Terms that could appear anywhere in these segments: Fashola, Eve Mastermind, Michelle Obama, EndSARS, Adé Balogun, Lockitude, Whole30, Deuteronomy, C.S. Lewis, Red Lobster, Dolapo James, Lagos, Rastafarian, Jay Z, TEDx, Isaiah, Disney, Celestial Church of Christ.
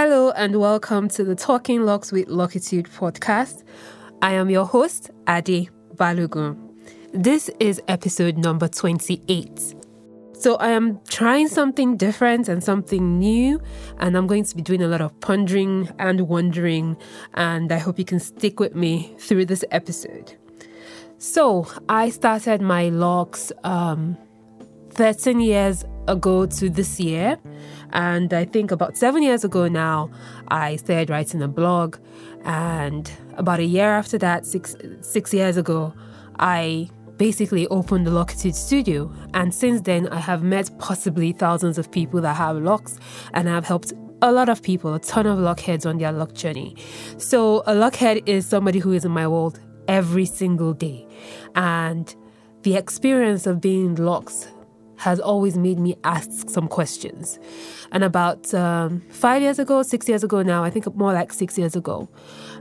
Hello and welcome to the Talking Locks with Lockitude podcast. I am your host, Adé Balogun. This is episode number 28. So I am trying something different and something new, and I'm going to be doing a lot of pondering and wondering, and I hope you can stick with me through this episode. So I started my locks 13 years ago to this year, and I think about 7 years ago now I started writing a blog, and about a year after that, six years ago, I basically opened the Lockitude studio. And since then I have met possibly thousands of people that have locks, and I've helped a lot of people, a ton of lockheads on their lock journey. So a lockhead is somebody who is in my world every single day, and the experience of being locks has always made me ask some questions. And about 6 years ago now, I think more like 6 years ago,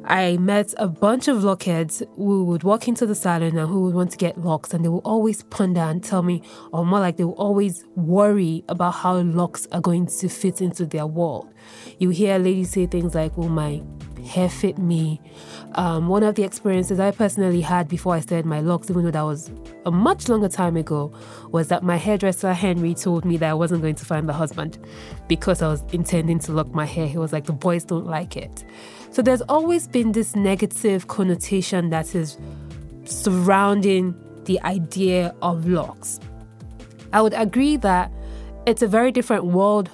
I met a bunch of lockheads who would walk into the salon and who would want to get locks, and they will always ponder and tell me, or more like they will always worry about how locks are going to fit into their world. You hear ladies say things like, "Will my hair fit me?" One of the experiences I personally had before I started my locks, even though that was a much longer time ago, was that my hairdresser Henry told me that I wasn't going to find a husband because I was intending to lock my hair. He was like, "The boys don't like it." So there's always been this negative connotation that is surrounding the idea of locks. I would agree that it's a very different world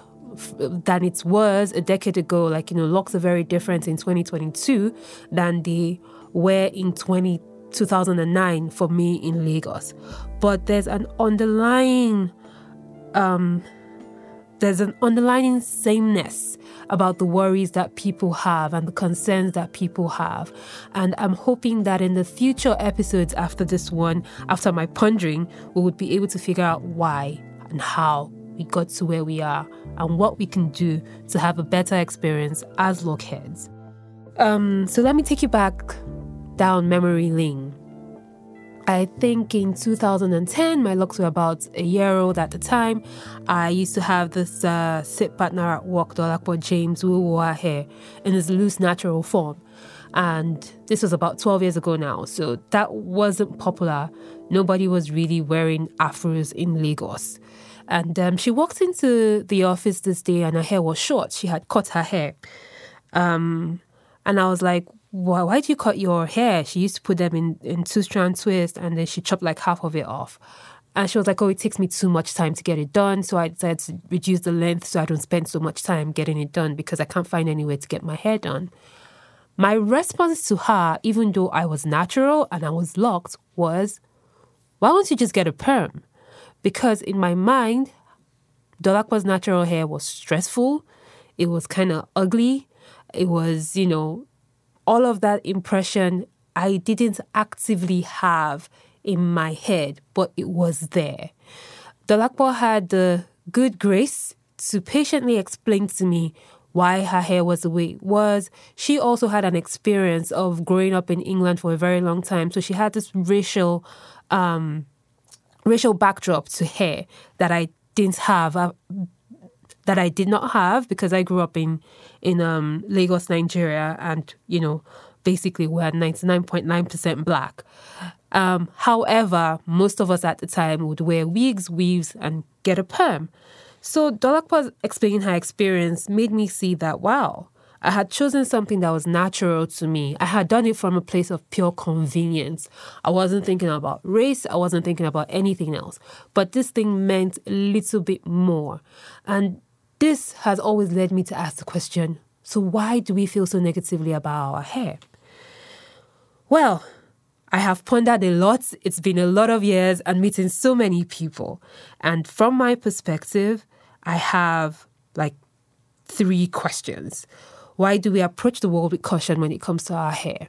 than it was a decade ago. Like, you know, locks are very different in 2022 than they were in 2009 for me in Lagos. But there's an underlying sameness about the worries that people have and the concerns that people have. And I'm hoping that in the future episodes after this one, after my pondering, we would be able to figure out why and how we got to where we are and what we can do to have a better experience as lockheads. So let me take you back down memory lane. I think in 2010, my locks were about a year old at the time. I used to have this sit partner at work, Dolapo James, who wore her hair in this loose natural form. And this was about 12 years ago now, so that wasn't popular. Nobody was really wearing afros in Lagos. And she walked into the office this day and her hair was short. She had cut her hair. And I was like, why do you cut your hair? She used to put them in two-strand twist, and then she chopped like half of it off. And she was like, "Oh, it takes me too much time to get it done. So I decided to reduce the length so I don't spend so much time getting it done because I can't find anywhere to get my hair done." My response to her, even though I was natural and I was locked, was, "Why don't you just get a perm?" Because in my mind, Dolapa's natural hair was stressful. It was kind of ugly. It was, you know, all of that impression I didn't actively have in my head, but it was there. Dolapa had the good grace to patiently explain to me why her hair was the way it was. She also had an experience of growing up in England for a very long time. So she had this racial backdrop to hair that I didn't have, that I did not have, because I grew up in Lagos, Nigeria, and, you know, basically we're 99.9% black. However, most of us at the time would wear wigs, weaves, and get a perm. So Dolakpa explaining her experience made me see that, wow, I had chosen something that was natural to me. I had done it from a place of pure convenience. I wasn't thinking about race. I wasn't thinking about anything else. But this thing meant a little bit more. And this has always led me to ask the question, so why do we feel so negatively about our hair? Well, I have pondered a lot. It's been a lot of years and meeting so many people. And from my perspective, I have like 3 questions. Why do we approach the world with caution when it comes to our hair?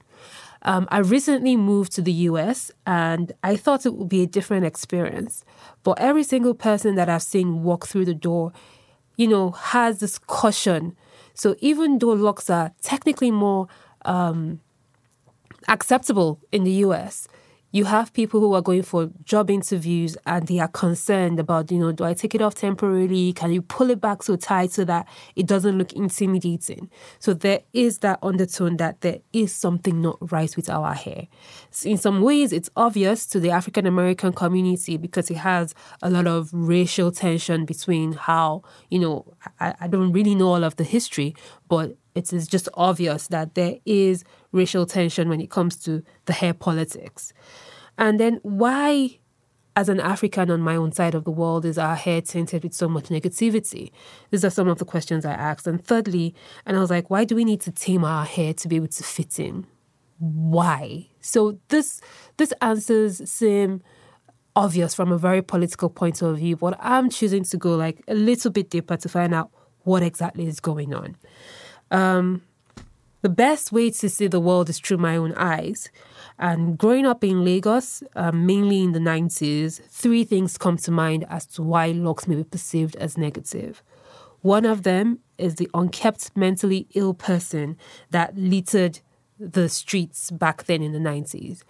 I recently moved to the US and I thought it would be a different experience. But every single person that I've seen walk through the door, you know, has this caution. So even though locks are technically more acceptable in the US, You have people who are going for job interviews and they are concerned about, do I take it off temporarily? Can you pull it back so tight so that it doesn't look intimidating? So there is that undertone that there is something not right with our hair. So in some ways, it's obvious to the African American community because it has a lot of racial tension between how, I don't really know all of the history, but it is just obvious that there is racial tension when it comes to the hair politics. And then why, as an African on my own side of the world, is our hair tainted with so much negativity? These are some of the questions I asked. And thirdly, and I was like, why do we need to tame our hair to be able to fit in? Why? So this answers seem obvious from a very political point of view, but I'm choosing to go like a little bit deeper to find out what exactly is going on. The best way to see the world is through my own eyes. And growing up in Lagos, mainly in the 90s, three things come to mind as to why locks may be perceived as negative. One of them is the unkept, mentally ill person that littered the streets back then in the 90s.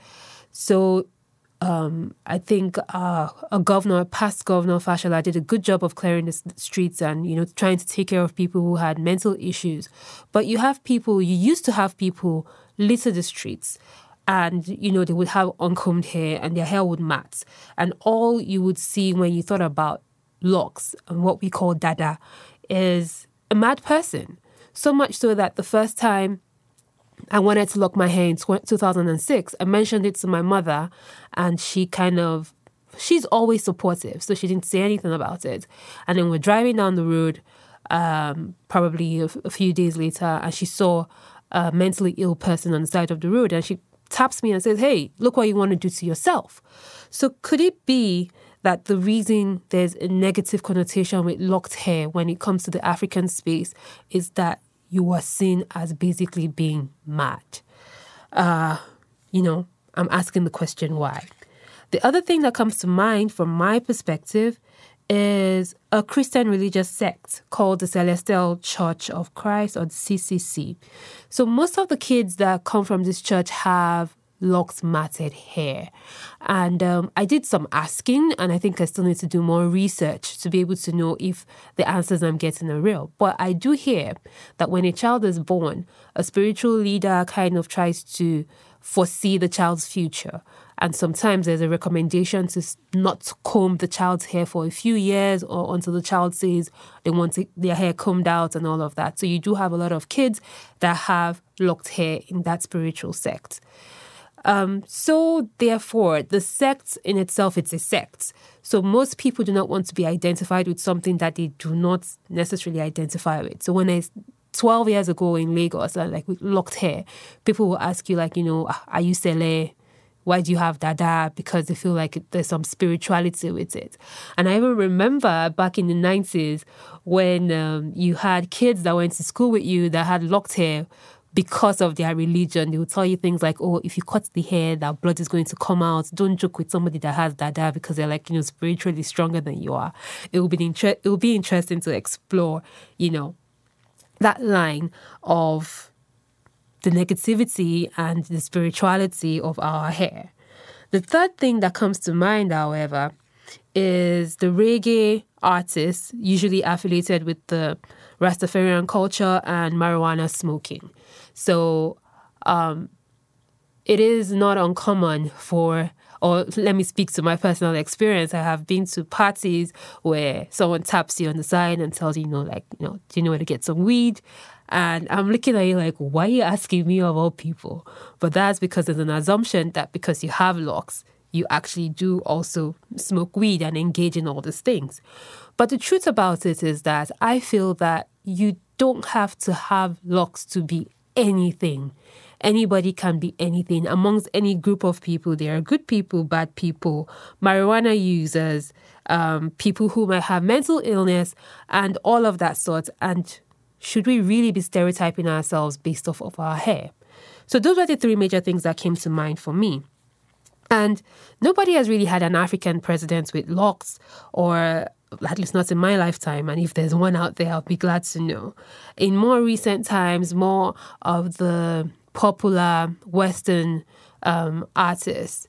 So I think a past governor, Fashola, did a good job of clearing the streets and, trying to take care of people who had mental issues. But you used to have people litter the streets and, they would have uncombed hair and their hair would mat. And all you would see when you thought about locks and what we call dada is a mad person. So much so that the first time I wanted to lock my hair in 2006. I mentioned it to my mother and she's always supportive. So she didn't say anything about it. And then we're driving down the road probably a few days later and she saw a mentally ill person on the side of the road and she taps me and says, hey, look what you want to do to yourself. So could it be that the reason there's a negative connotation with locked hair when it comes to the African space is that you are seen as basically being mad? I'm asking the question why. The other thing that comes to mind from my perspective is a Christian religious sect called the Celestial Church of Christ, or the CCC. So most of the kids that come from this church have locked, matted hair. And I did some asking, and I think I still need to do more research to be able to know if the answers I'm getting are real. But I do hear that when a child is born, a spiritual leader kind of tries to foresee the child's future. And sometimes there's a recommendation to not comb the child's hair for a few years or until the child says they want their hair combed out and all of that. So you do have a lot of kids that have locked hair in that spiritual sect. So therefore, the sect in itself, it's a sect. So most people do not want to be identified with something that they do not necessarily identify with. So when 12 years ago in Lagos, like with locked hair, people will ask you like, are you Sele? Why do you have dada? Because they feel like there's some spirituality with it. And I even remember back in the 90s when you had kids that went to school with you that had locked hair. Because of their religion, they will tell you things like, oh, if you cut the hair, that blood is going to come out. Don't joke with somebody that has dada because they're like, spiritually stronger than you are. It will be interesting to explore, that line of the negativity and the spirituality of our hair. The third thing that comes to mind, however, is the reggae artists usually affiliated with the Rastafarian culture and marijuana smoking. So it is not uncommon let me speak to my personal experience. I have been to parties where someone taps you on the side and tells you, do you know where to get some weed? And I'm looking at you like, why are you asking me of all people? But that's because there's an assumption that because you have locks, you actually do also smoke weed and engage in all these things. But the truth about it is that I feel that you don't have to have locks to be anything. Anybody can be anything. Amongst any group of people, there are good people, bad people, marijuana users, people who might have mental illness, and all of that sort. And should we really be stereotyping ourselves based off of our hair? So those were the three major things that came to mind for me. And nobody has really had an African president with locks, or at least not in my lifetime. And if there's one out there, I'll be glad to know. In more recent times, more of the popular Western artists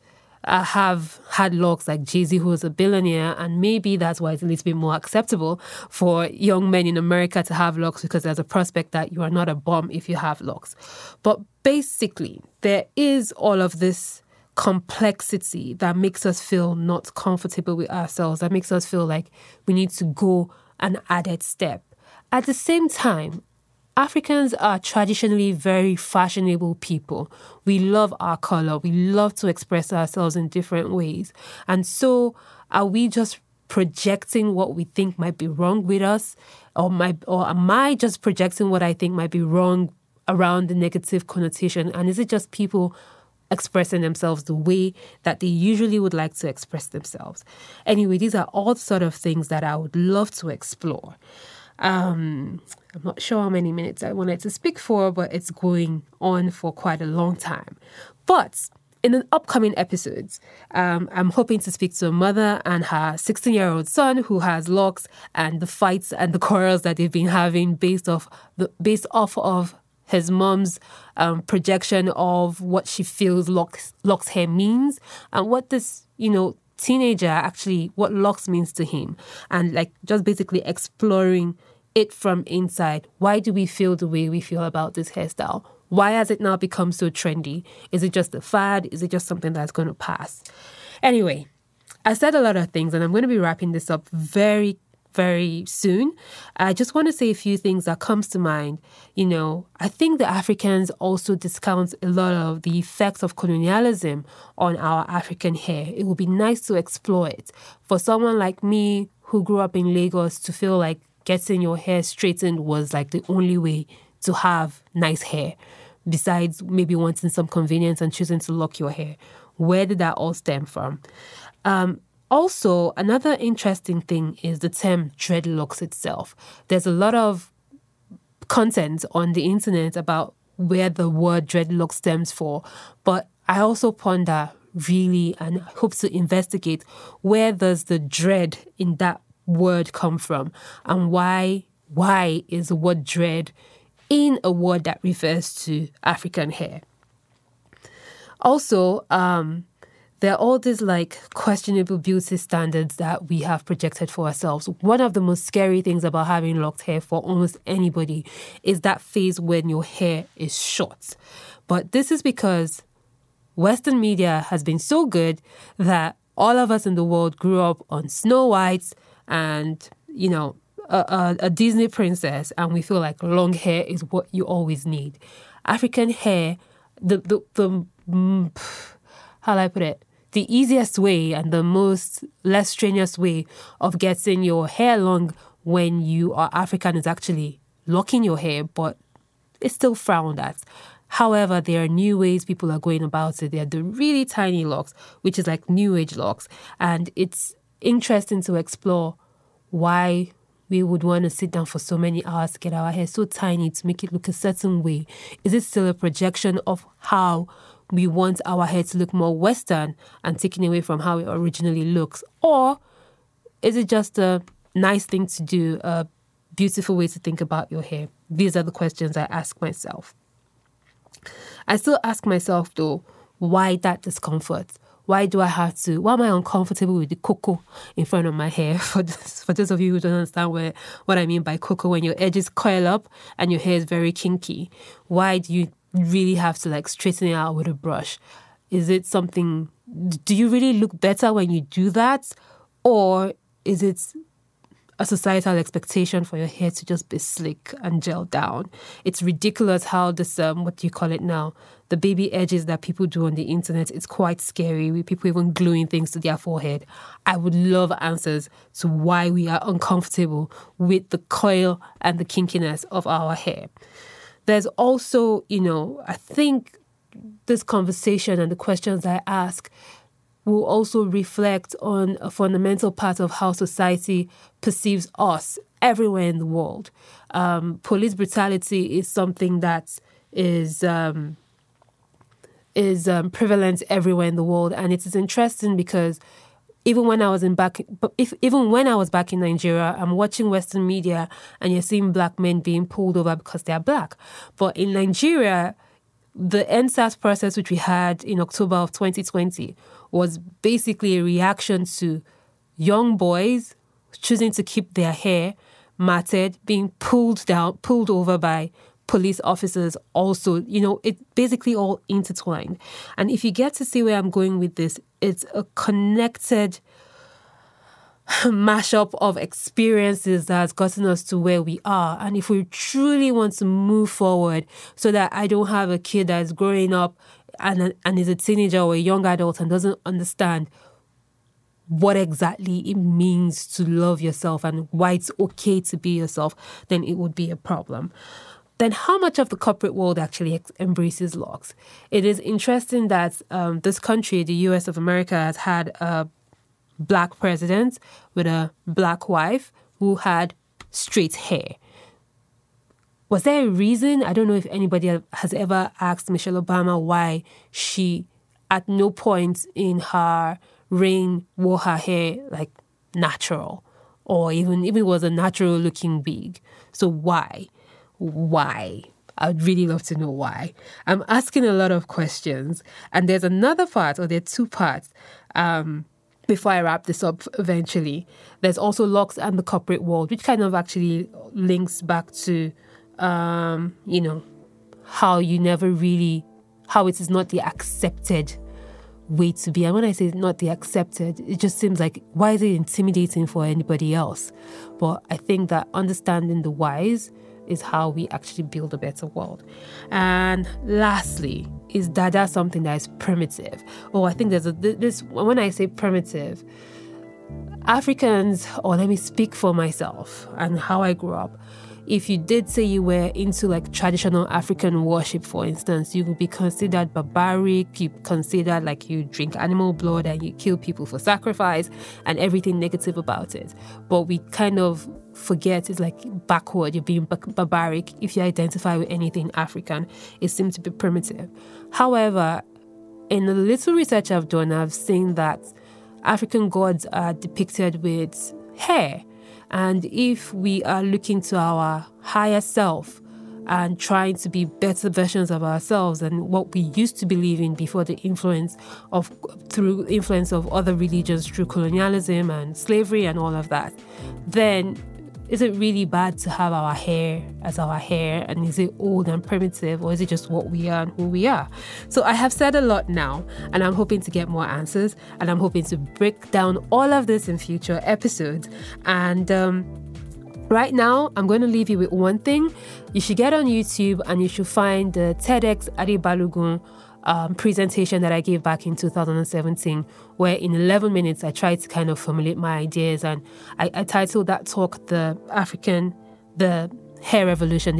have had locks like Jay Z, who is a billionaire, and maybe that's why it's a little bit more acceptable for young men in America to have locks, because there's a prospect that you are not a bum if you have locks. But basically, there is all of this complexity that makes us feel not comfortable with ourselves, that makes us feel like we need to go an added step. At the same time, Africans are traditionally very fashionable people. We love our color. We love to express ourselves in different ways. And so are we just projecting what we think might be wrong with us? Or am I just projecting what I think might be wrong around the negative connotation? And is it just people expressing themselves the way that they usually would like to express themselves? Anyway, these are all sort of things that I would love to explore. I'm not sure how many minutes I wanted to speak for, but it's going on for quite a long time. But in an upcoming episodes, I'm hoping to speak to a mother and her 16-year-old son who has locks, and the fights and the quarrels that they've been having based off of his mom's projection of what she feels locks hair means, and what this, teenager actually, what locks means to him, and like just basically exploring it from inside. Why do we feel the way we feel about this hairstyle? Why has it now become so trendy? Is it just a fad? Is it just something that's going to pass? Anyway, I said a lot of things, and I'm going to be wrapping this up very, very soon. I just want to say a few things that comes to mind. I think the Africans also discount a lot of the effects of colonialism on our African hair. It would be nice to explore it. For someone like me who grew up in Lagos, to feel like getting your hair straightened was like the only way to have nice hair, besides maybe wanting some convenience and choosing to lock your hair. Where did that all stem from? Also, another interesting thing is the term dreadlocks itself. There's a lot of content on the internet about where the word dreadlock stems for, but I also ponder really and hope to investigate where does the dread in that word come from, and why is the word dread in a word that refers to African hair. Also, there are all these questionable beauty standards that we have projected for ourselves. One of the most scary things about having locked hair for almost anybody is that phase when your hair is short. But this is because Western media has been so good that all of us in the world grew up on Snow White and, a Disney princess, and we feel like long hair is what you always need. African hair, how do I put it? The easiest way and the most less strenuous way of getting your hair long when you are African is actually locking your hair, but it's still frowned at. However, there are new ways people are going about it. There are the really tiny locks, which is like new age locks. And it's interesting to explore why we would want to sit down for so many hours to get our hair so tiny to make it look a certain way. Is it still a projection of how we want our hair to look more Western and taken away from how it originally looks? Or is it just a nice thing to do, a beautiful way to think about your hair? These are the questions I ask myself. I still ask myself, though, why that discomfort? Why am I uncomfortable with the cocoa in front of my hair? For those of you who don't understand what I mean by cocoa, when your edges coil up and your hair is very kinky, why do you really have to straighten it out with a brush? Is it something, do you really look better when you do that? Or is it a societal expectation for your hair to just be slick and gel down? It's ridiculous how this, the baby edges that people do on the internet, it's quite scary, with people even gluing things to their forehead. I would love answers to why we are uncomfortable with the coil and the kinkiness of our hair. There's also, I think this conversation and the questions I ask will also reflect on a fundamental part of how society perceives us everywhere in the world. Police brutality is something that is prevalent everywhere in the world, and it is interesting because even when I was back in Nigeria, I'm watching Western media and you're seeing black men being pulled over because they're black. But in Nigeria, The EndSARS process, which we had in October of 2020, was basically a reaction to young boys choosing to keep their hair matted, being pulled over by police officers also. You know, it basically all intertwined. And if you get to see where I'm going with this, it's a connected mashup of experiences that has gotten us to where we are. And if we truly want to move forward so that I don't have a kid that's growing up and is a teenager or a young adult and doesn't understand what exactly it means to love yourself and why it's okay to be yourself, then it would be a problem. Then how much of the corporate world actually embraces locks? It is interesting that this country, the US of America, has had a black president with a black wife who had straight hair. Was there a reason? I don't know if anybody has ever asked Michelle Obama why she, at no point in her reign, wore her hair like natural, or even if it was a natural looking wig. So why? Why? I'd really love to know why. I'm asking a lot of questions. And there's another part, or there are two parts, before I wrap this up eventually. There's also locks and the corporate world, which kind of actually links back to, you know, how it is not the accepted way to be. And when I say not the accepted, it just seems like, why is it intimidating for anybody else? But I think that understanding the whys is how we actually build a better world. And lastly, is Dada something that is primitive? I think there's this. When I say primitive, Africans, or let me speak for myself and how I grew up. If you did say you were into like traditional African worship, for instance, you would be considered barbaric, you considered like you drink animal blood and you kill people for sacrifice and everything negative about it. But we kind of forget it's like backward, you're being barbaric if you identify with anything African. It seems to be primitive. However, in the little research I've done, I've seen that African gods are depicted with hair. And if we are looking to our higher self and trying to be better versions of ourselves and what we used to believe in before the influence of other religions through colonialism and slavery and all of that, then is it really bad to have our hair as our hair? And is it old and primitive, or is it just what we are and who we are? So I have said a lot now, and I'm hoping to get more answers, and I'm hoping to break down all of this in future episodes. And right now, I'm going to leave you with one thing. You should get on YouTube and you should find the TEDx Adé Balogun presentation that I gave back in 2017, where in 11 minutes I tried to kind of formulate my ideas, and I titled that talk The African Hair Revolution,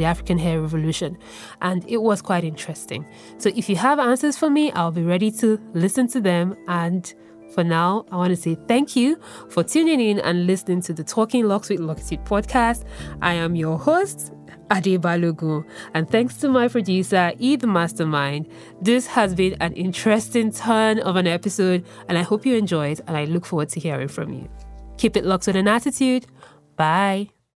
and it was quite interesting. So if you have answers for me, I'll be ready to listen to them. And for now, I want to say thank you for tuning in and listening to the Talking Locks with Lockitude podcast. I am your host, Adé Balogun, and thanks to my producer, Eve Mastermind. This has been an interesting turn of an episode, and I hope you enjoy it, and I look forward to hearing from you. Keep it locked with an attitude. Bye.